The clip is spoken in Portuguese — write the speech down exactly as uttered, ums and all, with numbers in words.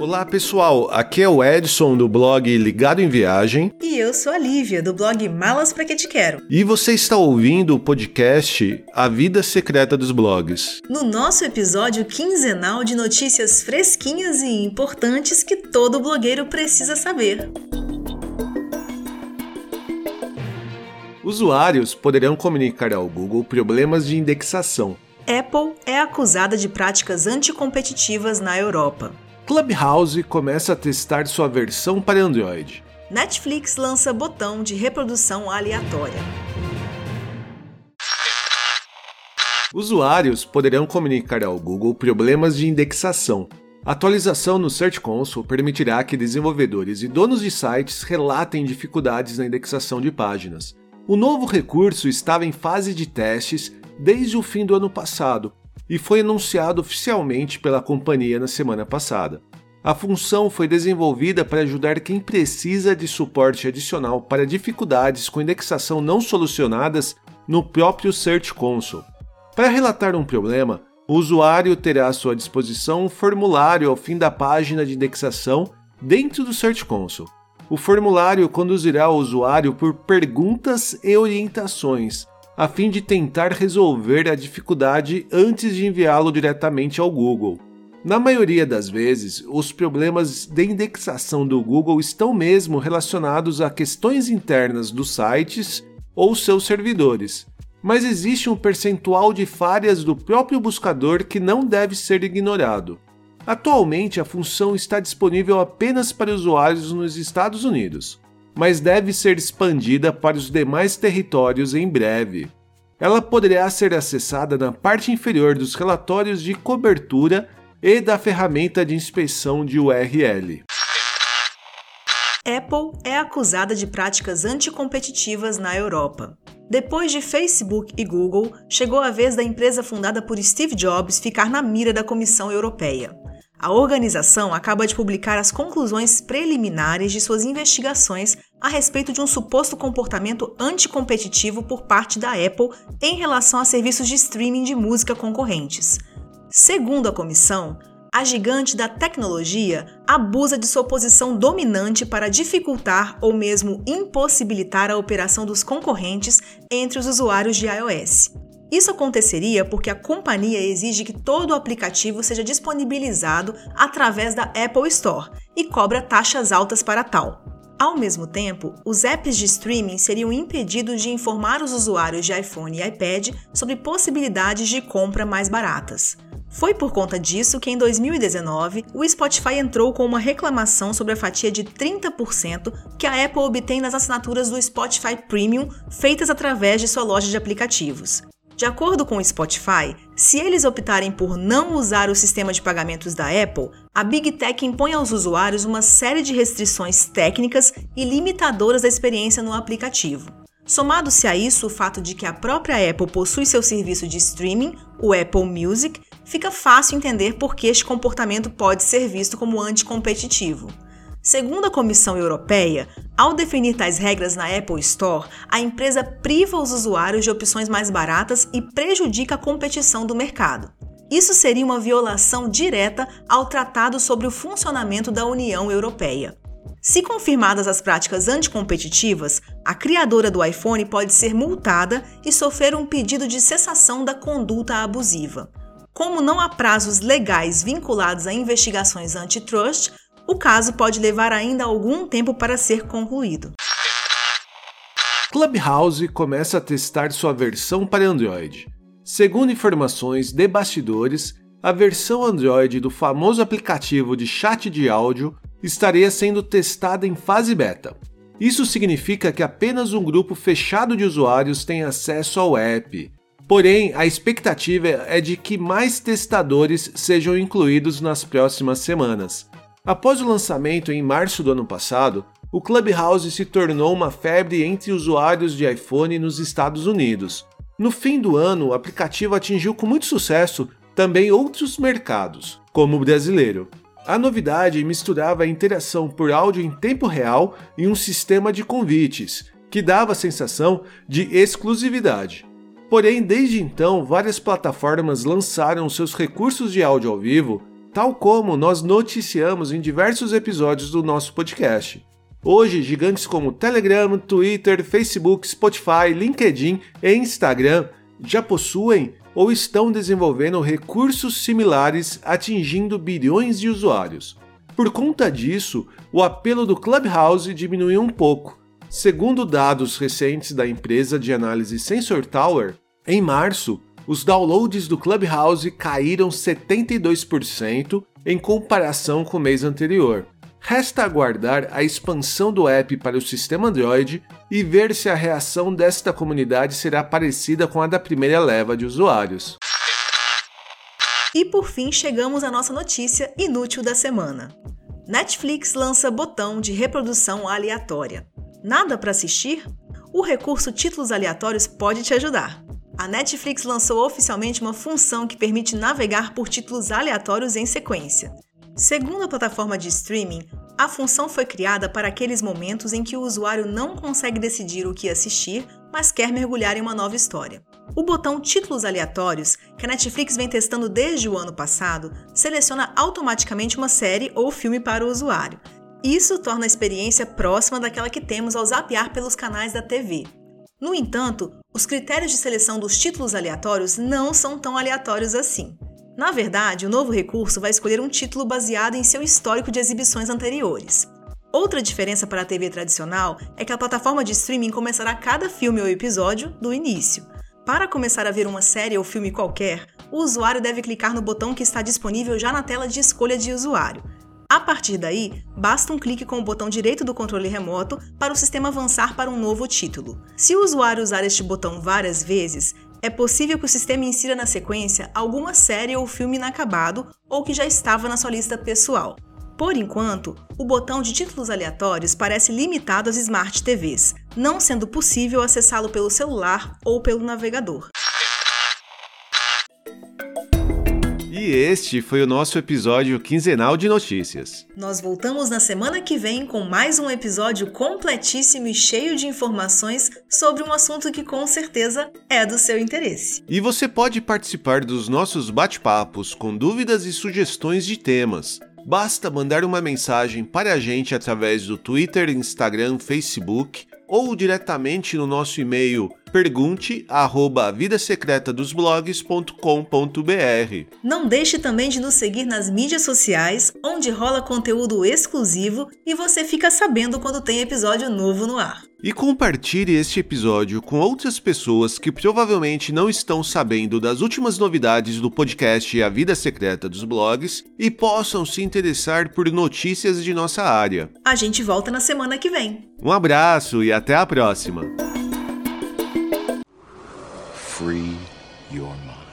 Olá pessoal, aqui é o Edson do blog Ligado em Viagem. E eu sou a Lívia do blog Malas Pra Que Te Quero. E você está ouvindo o podcast A Vida Secreta dos Blogs. No nosso episódio quinzenal de notícias fresquinhas e importantes que todo blogueiro precisa saber. Usuários poderão comunicar ao Google problemas de indexação. Apple é acusada de práticas anticompetitivas na Europa. Clubhouse começa a testar sua versão para Android. Netflix lança botão de reprodução aleatória. Usuários poderão comunicar ao Google problemas de indexação. A atualização no Search Console permitirá que desenvolvedores e donos de sites relatem dificuldades na indexação de páginas. O novo recurso estava em fase de testes desde o fim do ano passado e foi anunciado oficialmente pela companhia na semana passada. A função foi desenvolvida para ajudar quem precisa de suporte adicional para dificuldades com indexação não solucionadas no próprio Search Console. Para relatar um problema, o usuário terá à sua disposição um formulário ao fim da página de indexação dentro do Search Console. O formulário conduzirá o usuário por perguntas e orientações, a fim de tentar resolver a dificuldade antes de enviá-lo diretamente ao Google. Na maioria das vezes, os problemas de indexação do Google estão mesmo relacionados a questões internas dos sites ou seus servidores, mas existe um percentual de falhas do próprio buscador que não deve ser ignorado. Atualmente, a função está disponível apenas para usuários nos Estados Unidos, mas deve ser expandida para os demais territórios em breve. Ela poderá ser acessada na parte inferior dos relatórios de cobertura e da ferramenta de inspeção de U R L. Apple é acusada de práticas anticompetitivas na Europa. Depois de Facebook e Google, chegou a vez da empresa fundada por Steve Jobs ficar na mira da Comissão Europeia. A organização acaba de publicar as conclusões preliminares de suas investigações a respeito de um suposto comportamento anticompetitivo por parte da Apple em relação a serviços de streaming de música concorrentes. Segundo a comissão, a gigante da tecnologia abusa de sua posição dominante para dificultar ou mesmo impossibilitar a operação dos concorrentes entre os usuários de iOS. Isso aconteceria porque a companhia exige que todo o aplicativo seja disponibilizado através da Apple Store e cobra taxas altas para tal. Ao mesmo tempo, os apps de streaming seriam impedidos de informar os usuários de iPhone e iPad sobre possibilidades de compra mais baratas. Foi por conta disso que, em dois mil e dezenove, o Spotify entrou com uma reclamação sobre a fatia de trinta por cento que a Apple obtém nas assinaturas do Spotify Premium feitas através de sua loja de aplicativos. De acordo com o Spotify, se eles optarem por não usar o sistema de pagamentos da Apple, a Big Tech impõe aos usuários uma série de restrições técnicas e limitadoras da experiência no aplicativo. Somado-se a isso o fato de que a própria Apple possui seu serviço de streaming, o Apple Music, fica fácil entender por que este comportamento pode ser visto como anticompetitivo. Segundo a Comissão Europeia, ao definir tais regras na Apple Store, a empresa priva os usuários de opções mais baratas e prejudica a competição do mercado. Isso seria uma violação direta ao Tratado sobre o Funcionamento da União Europeia. Se confirmadas as práticas anticompetitivas, a criadora do iPhone pode ser multada e sofrer um pedido de cessação da conduta abusiva. Como não há prazos legais vinculados a investigações antitrust, o caso pode levar ainda algum tempo para ser concluído. Clubhouse começa a testar sua versão para Android. Segundo informações de bastidores, a versão Android do famoso aplicativo de chat de áudio estaria sendo testada em fase beta. Isso significa que apenas um grupo fechado de usuários tem acesso ao app. Porém, a expectativa é de que mais testadores sejam incluídos nas próximas semanas. Após o lançamento em março do ano passado, o Clubhouse se tornou uma febre entre usuários de iPhone nos Estados Unidos. No fim do ano, o aplicativo atingiu com muito sucesso também outros mercados, como o brasileiro. A novidade misturava a interação por áudio em tempo real e um sistema de convites, que dava a sensação de exclusividade. Porém, desde então, várias plataformas lançaram seus recursos de áudio ao vivo tal como nós noticiamos em diversos episódios do nosso podcast. Hoje, gigantes como Telegram, Twitter, Facebook, Spotify, LinkedIn e Instagram já possuem ou estão desenvolvendo recursos similares atingindo bilhões de usuários. Por conta disso, o apelo do Clubhouse diminuiu um pouco. Segundo dados recentes da empresa de análise Sensor Tower, em março, os downloads do Clubhouse caíram setenta e dois por cento em comparação com o mês anterior. Resta aguardar a expansão do app para o sistema Android e ver se a reação desta comunidade será parecida com a da primeira leva de usuários. E por fim, chegamos à nossa notícia inútil da semana. Netflix lança botão de reprodução aleatória. Nada para assistir? O recurso Títulos Aleatórios pode te ajudar. A Netflix lançou oficialmente uma função que permite navegar por títulos aleatórios em sequência. Segundo a plataforma de streaming, a função foi criada para aqueles momentos em que o usuário não consegue decidir o que assistir, mas quer mergulhar em uma nova história. O botão Títulos Aleatórios, que a Netflix vem testando desde o ano passado, seleciona automaticamente uma série ou filme para o usuário. Isso torna a experiência próxima daquela que temos ao zapear pelos canais da T V. No entanto, os critérios de seleção dos títulos aleatórios não são tão aleatórios assim. Na verdade, o novo recurso vai escolher um título baseado em seu histórico de exibições anteriores. Outra diferença para a T V tradicional é que a plataforma de streaming começará cada filme ou episódio do início. Para começar a ver uma série ou filme qualquer, o usuário deve clicar no botão que está disponível já na tela de escolha de usuário. A partir daí, basta um clique com o botão direito do controle remoto para o sistema avançar para um novo título. Se o usuário usar este botão várias vezes, é possível que o sistema insira na sequência alguma série ou filme inacabado ou que já estava na sua lista pessoal. Por enquanto, o botão de títulos aleatórios parece limitado às Smart T Vs, não sendo possível acessá-lo pelo celular ou pelo navegador. E este foi o nosso episódio quinzenal de notícias. Nós voltamos na semana que vem com mais um episódio completíssimo e cheio de informações sobre um assunto que com certeza é do seu interesse. E você pode participar dos nossos bate-papos com dúvidas e sugestões de temas. Basta mandar uma mensagem para a gente através do Twitter, Instagram, Facebook ou diretamente no nosso e-mail pergunte arroba vida secreta dos blogs ponto com ponto br. Não deixe também de nos seguir nas mídias sociais, onde rola conteúdo exclusivo e você fica sabendo quando tem episódio novo no ar. E compartilhe este episódio com outras pessoas que provavelmente não estão sabendo das últimas novidades do podcast A Vida Secreta dos Blogs e possam se interessar por notícias de nossa área. A gente volta na semana que vem. Um abraço e até a próxima! Free your mind.